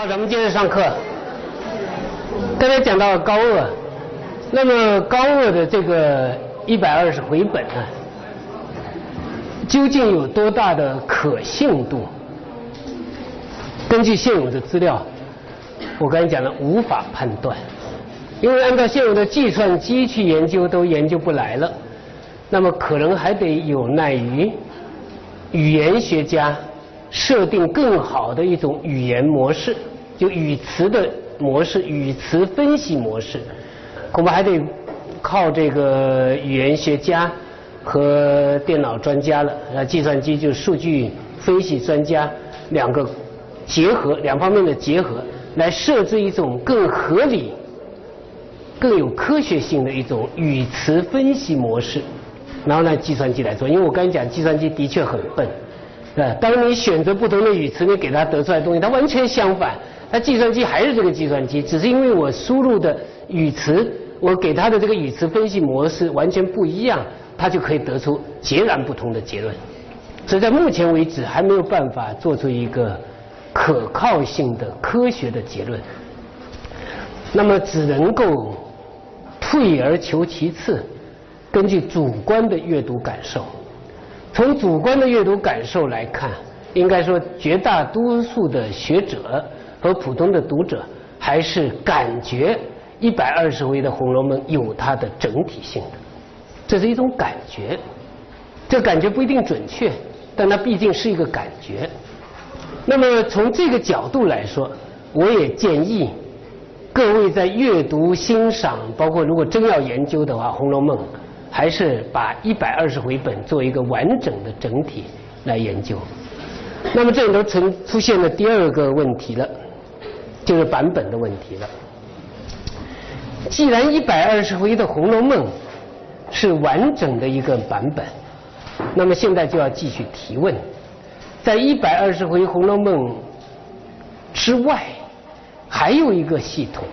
好，咱们接着上课。刚才讲到高鹗，那么高鹗的这个120回本呢，究竟有多大的可信度？根据现有的资料，我刚才讲了无法判断，因为按照现有的计算机去研究都研究不来了，那么可能还得有赖于语言学家。 设定更好的一种语言模式，就语词的模式、语词分析模式，恐怕还得靠这个语言学家和电脑专家了。计算机就是数据分析专家两个结合，两方面的结合，来设置一种更合理、更有科学性的一种语词分析模式，然后让计算机来做。因为我刚才讲，计算机的确很笨。 当你选择不同的语词，你给它得出来的东西，它完全相反。它计算机还是这个计算机，只是因为我输入的语词，我给它的这个语词分析模式完全不一样，它就可以得出截然不同的结论。所以在目前为止，还没有办法做出一个可靠性的科学的结论。那么只能够退而求其次，根据主观的阅读感受。 从主观的阅读感受来看，应该说绝大多数的学者和普通的读者还是感觉120回的《红楼梦》有它的整体性的，这是一种感觉。这感觉不一定准确，但它毕竟是一个感觉。那么从这个角度来说，我也建议各位在阅读、欣赏，包括如果真要研究的话，《红楼梦》。 还是把120回本做一个完整的整体来研究。那么这里头出现了第二个问题了，就是版本的问题了。既然120回的《红楼梦》是完整的一个版本，那么现在就要继续提问：在120回《红楼梦》之外，还有一个系统，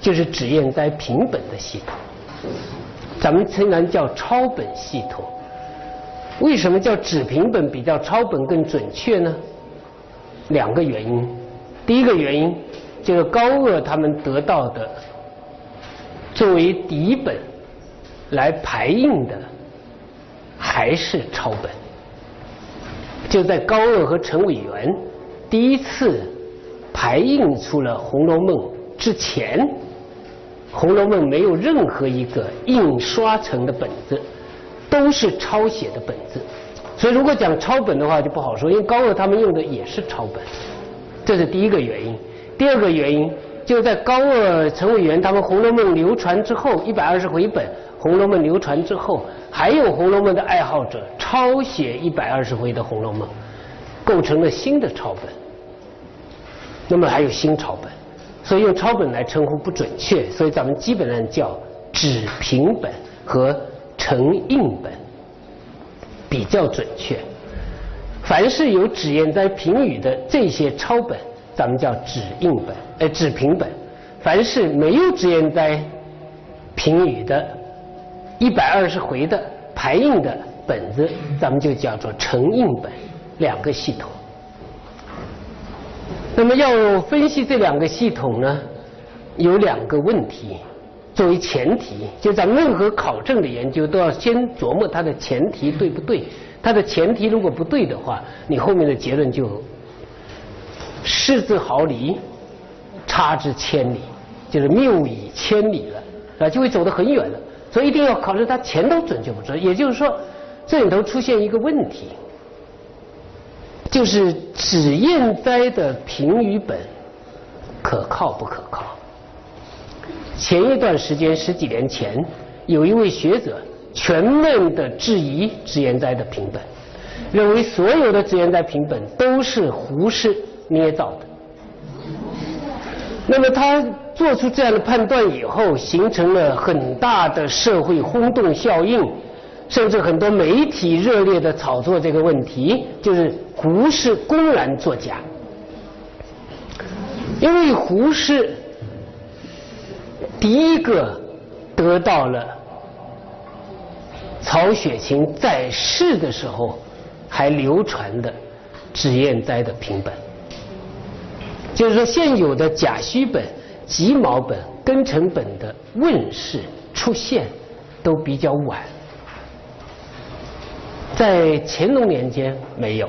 就是脂砚斋评本的系统。 咱们称它叫抄本系统，为什么叫脂评本比较抄本更准确呢？两个原因，第一个原因就是高鹗他们得到的作为底本来排印的还是抄本，就在高鹗和陈委员第一次排印出了《红楼梦》之前。 《红楼梦》没有任何一个印刷成的本子，都是抄写的本子，所以如果讲抄本的话就不好说，因为高鹗他们用的也是抄本，这是第一个原因。第二个原因就在高鹗、陈委员他们《红楼梦》流传之后，120回本《红楼梦》流传之后，还有《红楼梦》的爱好者抄写120回的《红楼梦》，构成了新的抄本，那么还有新抄本。 所以用抄本来称呼不准确，所以咱们基本上叫脂评本和承印本比较准确。凡是有脂砚斋评语的这些抄本，咱们叫脂评本；凡是没有脂砚斋评语的120回的排印的本子，咱们就叫做承印本。两个系统。 那么要分析这两个系统呢，有两个问题作为前提，就咱们任何考证的研究都要先琢磨它的前提对不对。它的前提如果不对的话，你后面的结论就失之毫厘，差之千里，就是谬以千里了，啊，就会走得很远了。所以一定要考虑它前头准确不准。也就是说，这里头出现一个问题。 就是脂砚斋的评语本可靠不可靠？前一段时间，十几年前，有一位学者全面的质疑脂砚斋的评本，认为所有的脂砚斋评本都是胡适捏造的。那么他做出这样的判断以后，形成了很大的社会轰动效应。 甚至很多媒体热烈的炒作这个问题，就是胡适公然作假，因为胡适第一个得到了曹雪芹在世的时候还流传的脂砚斋的评本，就是说现有的甲戌本、己卯本、庚辰本的问世出现都比较晚，在乾隆年间没有，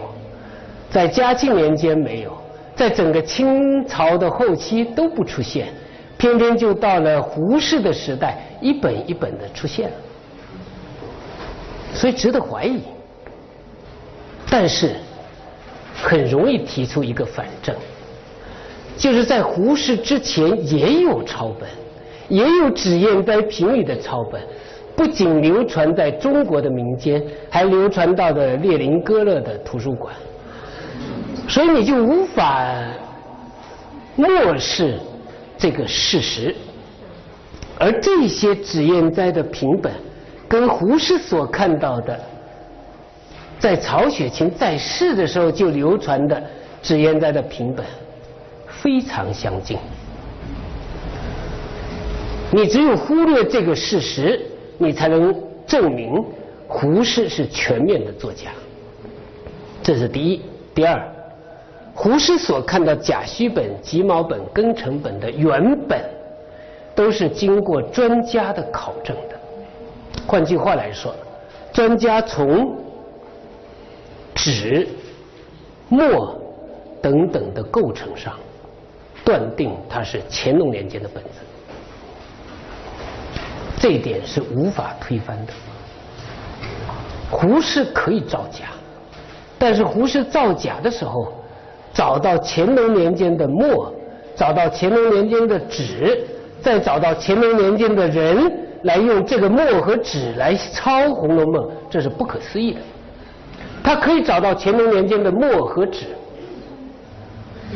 在嘉庆年间没有，在整个清朝的后期都不出现，偏偏就到了胡适的时代，一本一本的出现了，所以值得怀疑。但是很容易提出一个反证，就是在胡适之前也有抄本，也有脂砚斋评语的抄本，不仅流传在中国的民间，还流传到了列宁格勒的图书馆，所以你就无法漠视这个事实。而这些脂砚斋的评本跟胡适所看到的在曹雪芹在世的时候就流传的脂砚斋的评本非常相近，你只有忽略这个事实，你才能证明胡适是全面的作家。这是第一。第二，胡适所看到甲戌本、己卯本、庚辰本的原本都是经过专家的考证的。换句话来说，专家从纸、墨等等的构成上断定它是乾隆年间的本子，这一点是无法推翻的。胡适可以造假，但是胡适造假的时候找到乾隆年间的墨，找到乾隆年间的纸，再找到乾隆年间的人，来用这个墨和纸来抄《红楼梦》，这是不可思议的。他可以找到乾隆年间的墨和纸，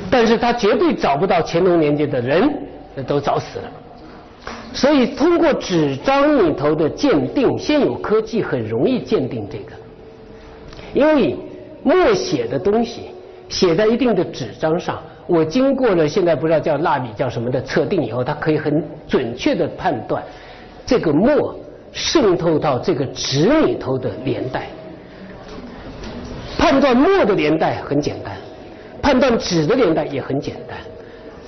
但是他绝对找不到乾隆年间的人，那都找死了。所以通过纸张里头的鉴定，现有科技很容易鉴定这个，因为墨写的东西写在一定的纸张上，我经过了现在不知道叫蜡笔叫什么的测定以后，它可以很准确的判断这个墨渗透到这个纸里头的年代。判断墨的年代很简单，判断纸的年代也很简单，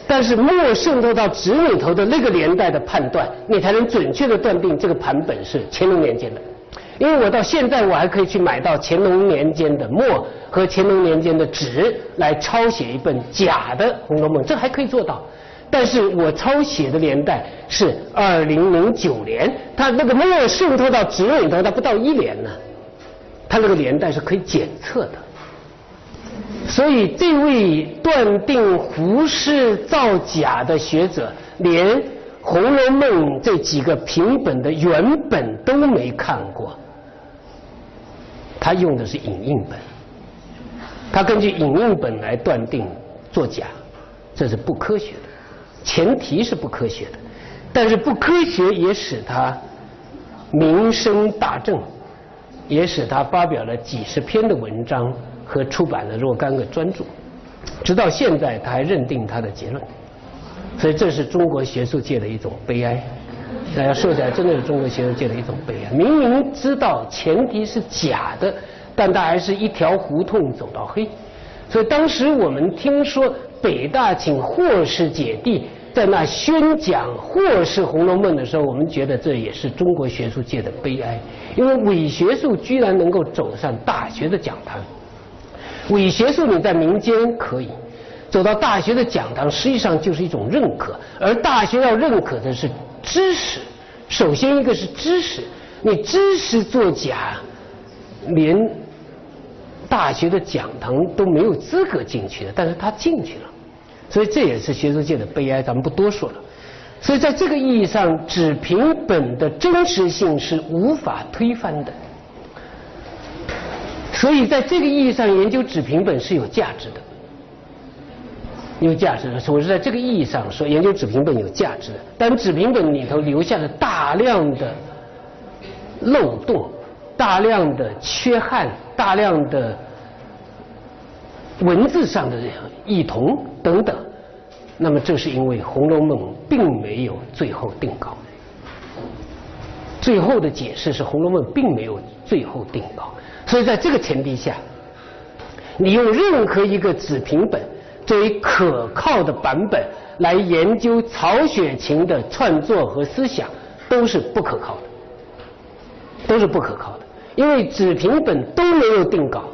但是墨渗透到纸里头的那个年代的判断，你才能准确的断定这个版本是乾隆年间的。因为我到现在我还可以去买到乾隆年间的墨和乾隆年间的纸来抄写一本假的《红楼梦》，这还可以做到。但是我抄写的年代是2009年，它那个墨渗透到纸里头，它不到1年呢，它那个年代是可以检测的。所以这位断定胡适造假的学者，连《红楼梦》这几个评本的原本都没看过，他用的是影印本，他根据影印本来断定作假，这是不科学的，前提是不科学的。但是不科学也使他名声大振，也使他发表了几10篇的文章和出版了若干个专著，直到现在他还认定他的结论。所以这是中国学术界的一种悲哀，大家说起来真的是中国学术界的一种悲哀。明明知道前提是假的，但他还是一条胡同走到黑。所以当时我们听说北大请霍氏姐弟在那宣讲霍氏《红楼梦》的时候，我们觉得这也是中国学术界的悲哀，因为伪学术居然能够走上大学的讲堂。伪学术你在民间可以走到大学的讲堂，实际上就是一种认可，而大学要认可的是知识。首先一个是知识，你知识作假，连大学的讲堂都没有资格进去的，但是他进去了，所以这也是学术界的悲哀，咱们不多说了。所以在这个意义上，纸评本的真实性是无法推翻的，所以在这个意义上研究纸评本是有价值的，有价值的。我是在这个意义上说研究纸评本有价值的，但纸评本里头留下了大量的漏洞，大量的缺憾，大量的文字上的异同等等，那么这是因为《红楼梦》并没有最后定稿，最后的解释是《红楼梦》并没有最后定稿。所以在这个前提下，你用任何一个纸评本作为可靠的版本来研究曹雪芹的创作和思想，都是不可靠的，都是不可靠的。因为只凭本都没有定稿，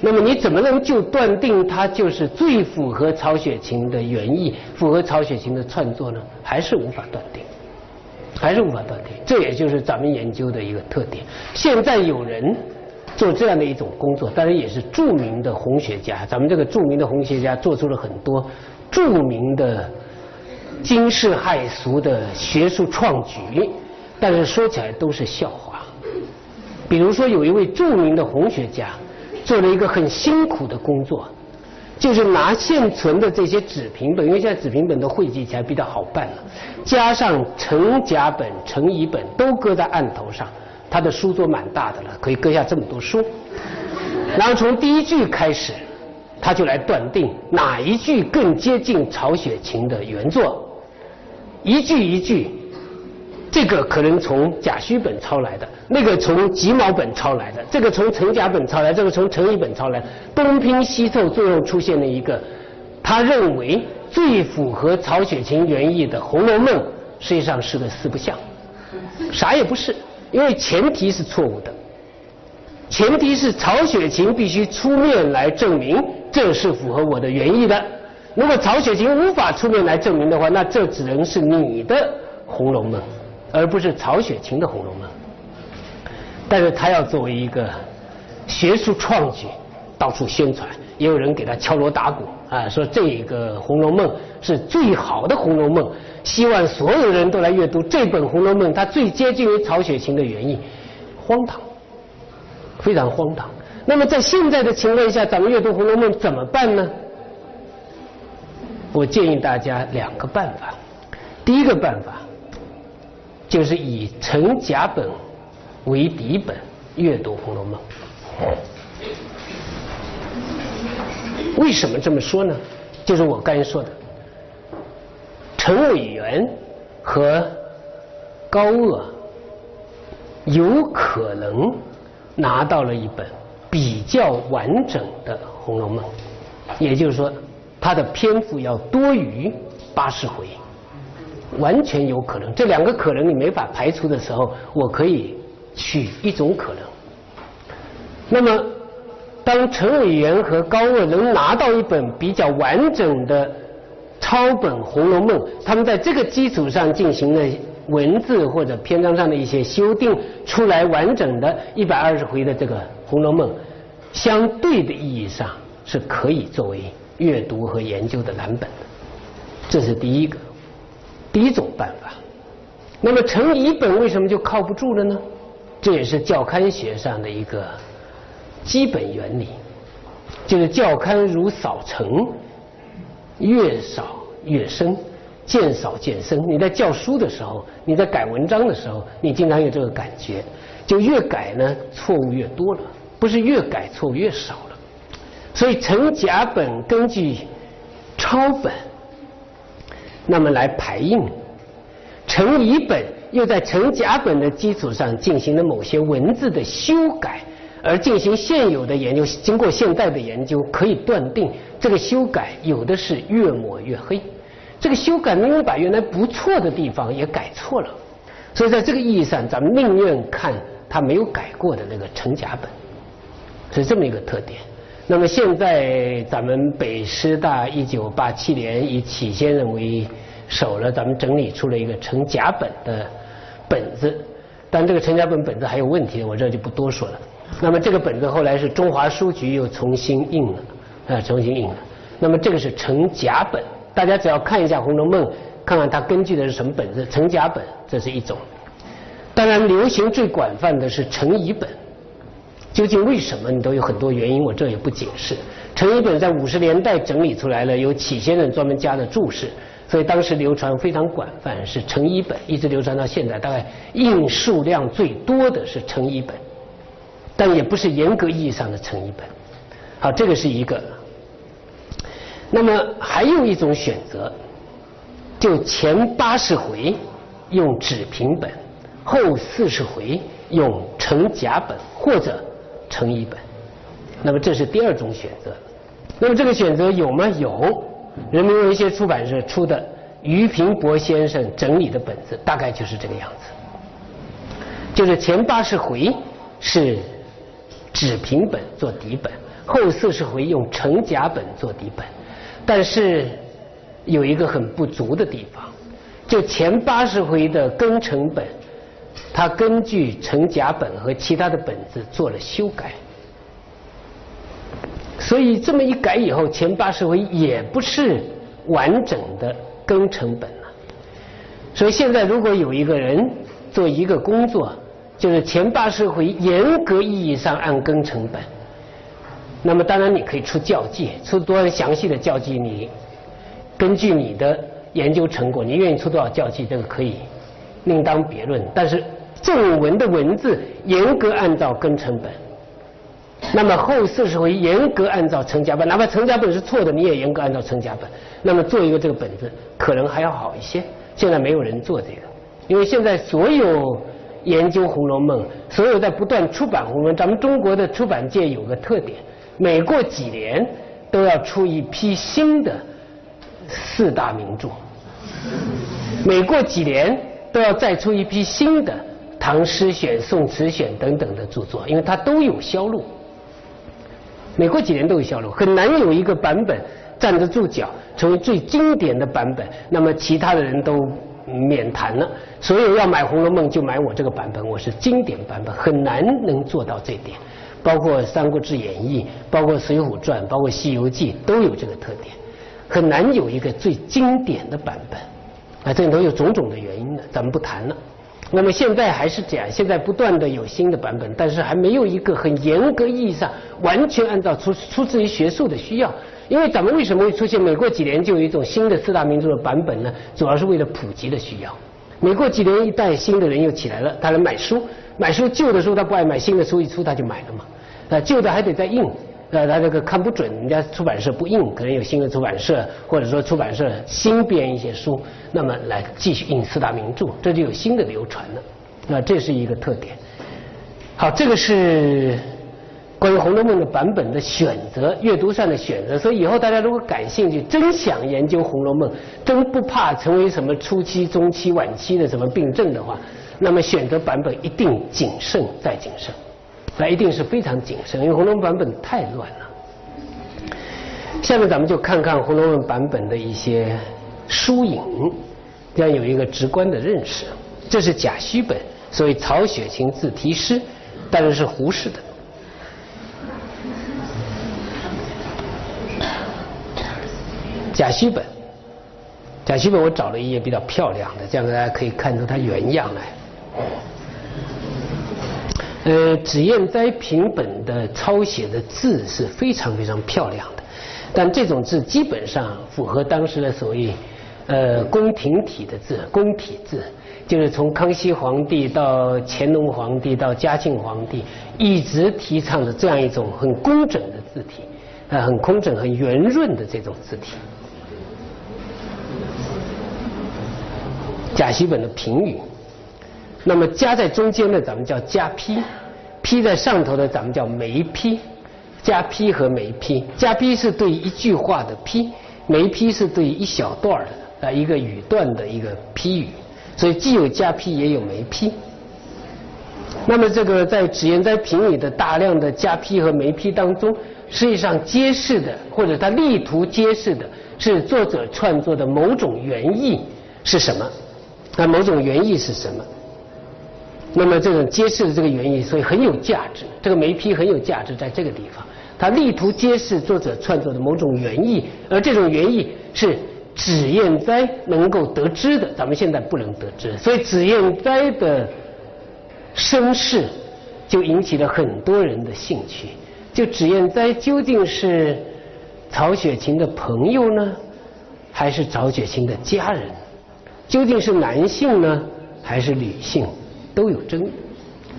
那么你怎么能就断定它就是最符合曹雪芹的原意、符合曹雪芹的创作呢？还是无法断定，还是无法断定。这也就是咱们研究的一个特点。现在有人做这样的一种工作，当然也是著名的红学家。咱们这个著名的红学家做出了很多著名的惊世骇俗的学术创举，但是说起来都是笑话。比如说，有一位著名的红学家做了一个很辛苦的工作，就是拿现存的这些纸评本，因为现在纸评本都汇集起来比较好办了，加上成甲本、成乙本都搁在案头上。他的书桌蛮大的了，可以搁下这么多书。然后从第一句开始，他就来断定哪一句更接近曹雪芹的原作，一句一句，这个可能从甲戌本抄来的，那个从己卯本抄来的，这个从成甲本抄来，这个从成乙本抄来，东拼西凑，最后出现了一个他认为最符合曹雪芹原意的《红楼梦》，实际上是个四不像，啥也不是。因为前提是错误的，前提是曹雪芹必须出面来证明这是符合我的原意的。如果曹雪芹无法出面来证明的话，那这只能是你的《红楼梦》，而不是曹雪芹的《红楼梦》。但是他要作为一个学术创举到处宣传，也有人给他敲锣打鼓啊，说这个《红楼梦》是最好的《红楼梦》。希望所有人都来阅读这本《红楼梦》，它最接近于曹雪芹的原意，荒唐，非常荒唐。那么在现在的情况下，咱们阅读《红楼梦》怎么办呢？我建议大家两个办法。第一个办法就是以成甲本为底本阅读《红楼梦》。为什么这么说呢？就是我刚才说的。陈委员和高鹗有可能拿到了一本比较完整的《红楼梦》，也就是说，它的篇幅要多于80回，完全有可能。这两个可能你没法排除的时候，我可以取一种可能。那么，当陈委员和高鹗能拿到一本比较完整的抄本《红楼梦》，他们在这个基础上进行了文字或者篇章上的一些修订，出来完整的120回的这个《红楼梦》，相对的意义上是可以作为阅读和研究的蓝本的，这是第一种办法。那么成乙本为什么就靠不住了呢？这也是教刊学上的一个基本原理，就是教刊如扫尘，越少越深，见少见深。你在教书的时候，你在改文章的时候，你经常有这个感觉，就越改呢错误越多了，不是越改错误越少了。所以成甲本根据抄本那么来排印，成乙本又在成甲本的基础上进行了某些文字的修改，而进行现有的研究，经过现代的研究，可以断定这个修改有的是越抹越黑，这个修改明明把原来不错的地方也改错了，所以在这个意义上，咱们宁愿看他没有改过的那个成甲本，是这么一个特点。那么现在咱们北师大1987年以启先生为首了，咱们整理出了一个成甲本的本子，但这个成甲本本子还有问题，我这就不多说了。那么这个本子后来是中华书局又重新印了，重新印了。那么这个是成甲本，大家只要看一下《红楼梦》，看看它根据的是什么本子，成甲本这是一种。当然，流行最广泛的是成乙本，究竟为什么你都有很多原因，我这也不解释。成乙本在50年代整理出来了，由启先生专门加的注释，所以当时流传非常广泛，是成乙本，一直流传到现在，大概印数量最多的是成乙本。但也不是严格意义上的成乙本，好，这个是一个。那么还有一种选择，就前80回用纸评本，后40回用成甲本或者成乙本，那么这是第二种选择。那么这个选择有吗？有，人民文学出版社出的俞平伯先生整理的本子大概就是这个样子，就是前80回是纸评本做底本，后40回用成甲本做底本，但是有一个很不足的地方，就前80回的庚成本，他根据成甲本和其他的本子做了修改，所以这么一改以后，前80回也不是完整的庚成本了。所以现在如果有一个人做一个工作，就是前80回严格意义上按庚成本，那么当然你可以出校记，出多少详细的校记，你根据你的研究成果，你愿意出多少校记，这个可以另当别论。但是正文的文字严格按照庚成本，那么后40回严格按照成甲本，哪怕成甲本是错的，你也严格按照成甲本，那么做一个这个本子可能还要好一些。现在没有人做这个，因为现在所有研究《红楼梦》，所有在不断出版《红楼梦》，咱们中国的出版界有个特点，每过几年都要出一批新的四大名著，每过几年都要再出一批新的唐诗选、宋词选等等的著作，因为它都有销路，每过几年都有销路，很难有一个版本站得住脚，成为最经典的版本，那么其他的人都免谈了。所有要买《红楼梦》就买我这个版本，我是经典版本，很难能做到这点。包括《三国志演义》，包括《水浒传》，包括《西游记》，都有这个特点，很难有一个最经典的版本啊，这里头有种种的原因呢，咱们不谈了。那么现在还是这样，现在不断的有新的版本，但是还没有一个很严格意义上完全按照出自于学术的需要。因为咱们为什么会出现每过几年就有一种新的四大名著的版本呢？主要是为了普及的需要。每过几年一代新的人又起来了，他来买书，买书旧的书他不爱买，新的书一出他就买了嘛。旧的还得再印，他这个看不准，人家出版社不印，可能有新的出版社，或者说出版社新编一些书，那么来继续印四大名著，这就有新的流传了。这是一个特点。好，这个是关于《红楼梦》的版本的选择，阅读上的选择。所以以后大家如果感兴趣，真想研究《红楼梦》，真不怕成为什么初期、中期、晚期的什么病症的话，那么选择版本一定谨慎再谨慎，那一定是非常谨慎，因为《红楼梦》版本太乱了。下面咱们就看看《红楼梦》版本的一些疏影，这样有一个直观的认识。这是甲戌本，所以曹雪芹自题诗，当然是胡适的。甲戌本，甲戌本我找了一页比较漂亮的，这样大家可以看出它原样来。脂砚斋评本的抄写的字是非常非常漂亮的，但这种字基本上符合当时的所谓宫廷体的字，宫体字就是从康熙皇帝到乾隆皇帝到嘉庆皇帝一直提倡的这样一种很工整的字体，很工整、很圆润的这种字体。甲戌本的评语。那么加在中间的咱们叫加批，批在上头的咱们叫眉批，加批和眉批。加批是对一句话的批，眉批是对一小段的一个语段的一个批语，所以既有加批也有眉批。那么这个在脂砚斋评语的大量的加批和眉批当中，实际上揭示的或者他力图揭示的是作者创作的某种原意是什么？那某种原意是什么？那么这种揭示的这个原因，所以很有价值，这个眉批很有价值，在这个地方它力图揭示作者创作的某种原意，而这种原意是脂砚斋能够得知的，咱们现在不能得知，所以脂砚斋的身世就引起了很多人的兴趣。就脂砚斋究竟是曹雪芹的朋友呢，还是曹雪芹的家人？究竟是男性呢，还是女性？都有争议。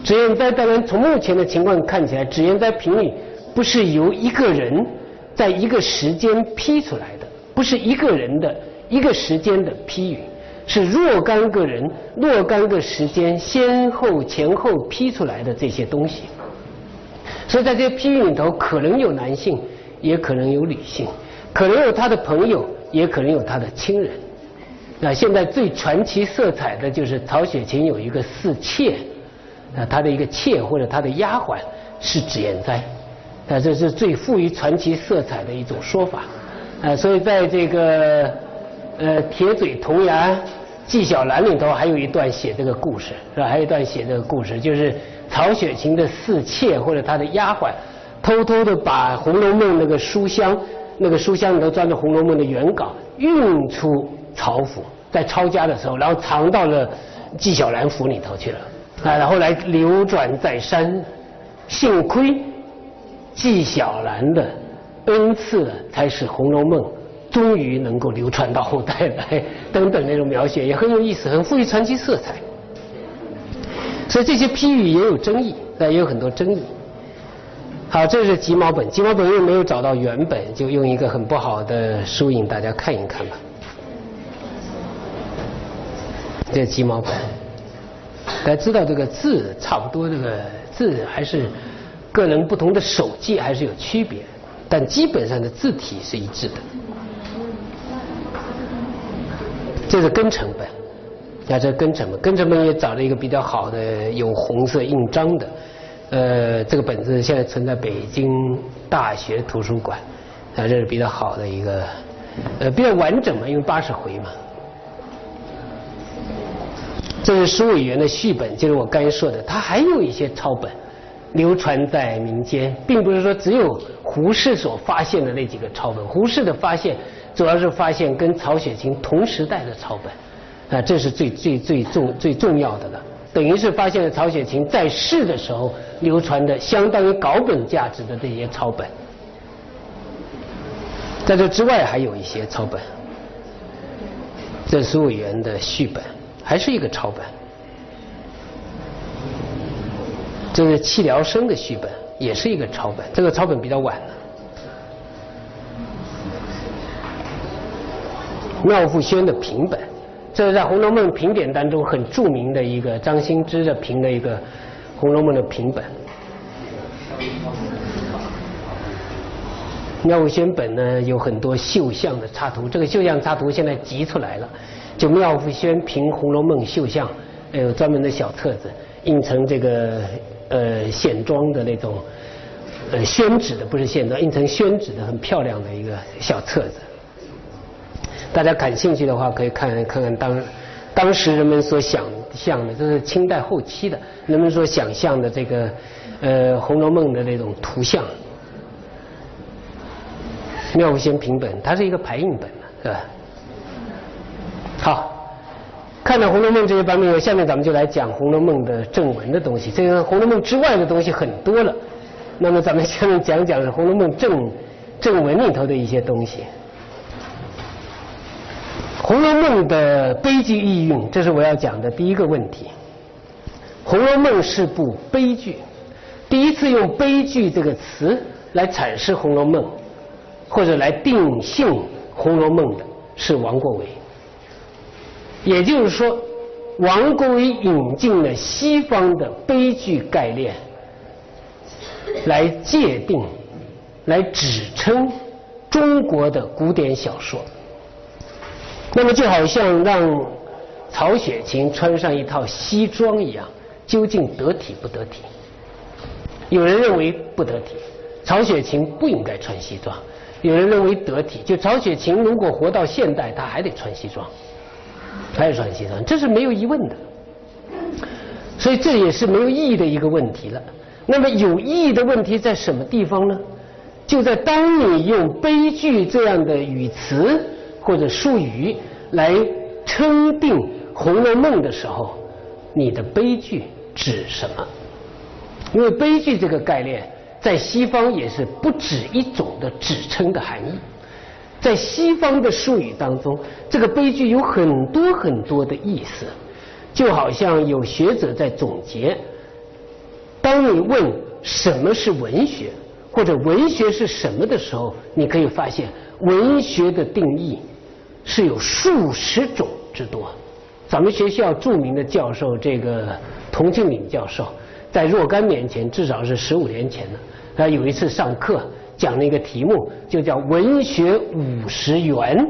脂砚斋当然从目前的情况看起来，脂砚斋评语不是由一个人在一个时间批出来的，不是一个人的一个时间的批语，是若干个人若干个时间先后前后批出来的这些东西。所以在这些批语里头可能有男性也可能有理性，可能有他的朋友，也可能有他的亲人。那现在最传奇色彩的就是曹雪芹有一个四妾，啊，他的一个妾或者他的丫鬟是脂砚斋，啊，这是最富于传奇色彩的一种说法。啊，所以在这个铁嘴铜牙纪晓岚里头还有一段写这个故事，是吧？还有一段写这个故事，就是曹雪芹的四妾或者他的丫鬟偷偷的把《红楼梦》那个书箱里头装着《红楼梦》的原稿运出曹府，在抄家的时候，然后藏到了纪晓岚府里头去了。啊，然后来流转在山，幸亏纪晓岚的恩赐，才使《红楼梦》终于能够流传到后代来，等等那种描写也很有意思，很富于传奇色彩。所以这些批语也有争议，但也有很多争议。好，这是几毛本，几毛本又没有找到原本，就用一个很不好的书引大家看一看吧。这几毛本，大家知道这个字差不多，这个字还是个人不同的手迹还是有区别，但基本上的字体是一致的。这是庚辰本，那这庚辰本，庚辰本也找了一个比较好的有红色印章的。这个本子现在存在北京大学图书馆，啊，这是比较好的一个，比较完整嘛，因为80回嘛。这是书委员的续本，就是我刚才说的，它还有一些抄本流传在民间，并不是说只有胡适所发现的那几个抄本。胡适的发现主要是发现跟曹雪芹同时代的抄本，啊，这是最重要的了。等于是发现了曹雪芹在世的时候流传的相当于稿本价值的这些抄本，在这之外还有一些抄本。这是苏委员的续本，还是一个抄本。这是戚辽生的续本，也是一个抄本，这个抄本比较晚了。廖富轩的评本，这是在《红楼梦》评点当中很著名的一个，张欣之的评的一个《红楼梦》的评本。廖武轩本呢有很多绣像的插图，这个绣像插图现在集出来了，就廖武轩评《红楼梦》绣像，有专门的小册子，印成这个线装的那种宣纸的，不是线装，印成宣纸的很漂亮的一个小册子。大家感兴趣的话，可以看看当时人们所想象的，这是清代后期的，人们所想象的这个《红楼梦》的那种图像。妙无仙评本，它是一个排印本的，是吧？好，看到《红楼梦》这些版本，下面咱们就来讲《红楼梦》的正文的东西。这个《红楼梦》之外的东西很多了，那么咱们下面讲《红楼梦》正文里头的一些东西。《红楼梦》的悲剧意蕴，这是我要讲的第一个问题。《红楼梦》是部悲剧，第一次用悲剧这个词来阐释《红楼梦》，或者来定性《红楼梦》的是王国维。也就是说，王国维引进了西方的悲剧概念，来界定、来指称中国的古典小说。那么就好像让曹雪芹穿上一套西装一样，究竟得体不得体？有人认为不得体，曹雪芹不应该穿西装；有人认为得体，就曹雪芹如果活到现代，他还得穿西装，还得穿西装，这是没有疑问的。所以这也是没有意义的一个问题了。那么有意义的问题在什么地方呢？就在当你用悲剧这样的语词或者术语来称定《红楼梦》的时候，你的悲剧指什么？因为悲剧这个概念在西方也是不止一种的指称的含义，在西方的术语当中，这个悲剧有很多很多的意思。就好像有学者在总结，当你问什么是文学，或者文学是什么的时候，你可以发现文学的定义是有数十种之多。咱们学校著名的教授，这个童庆敏教授，在若干年前，至少是15年前了，他有一次上课讲了一个题目，就叫“文学50元”。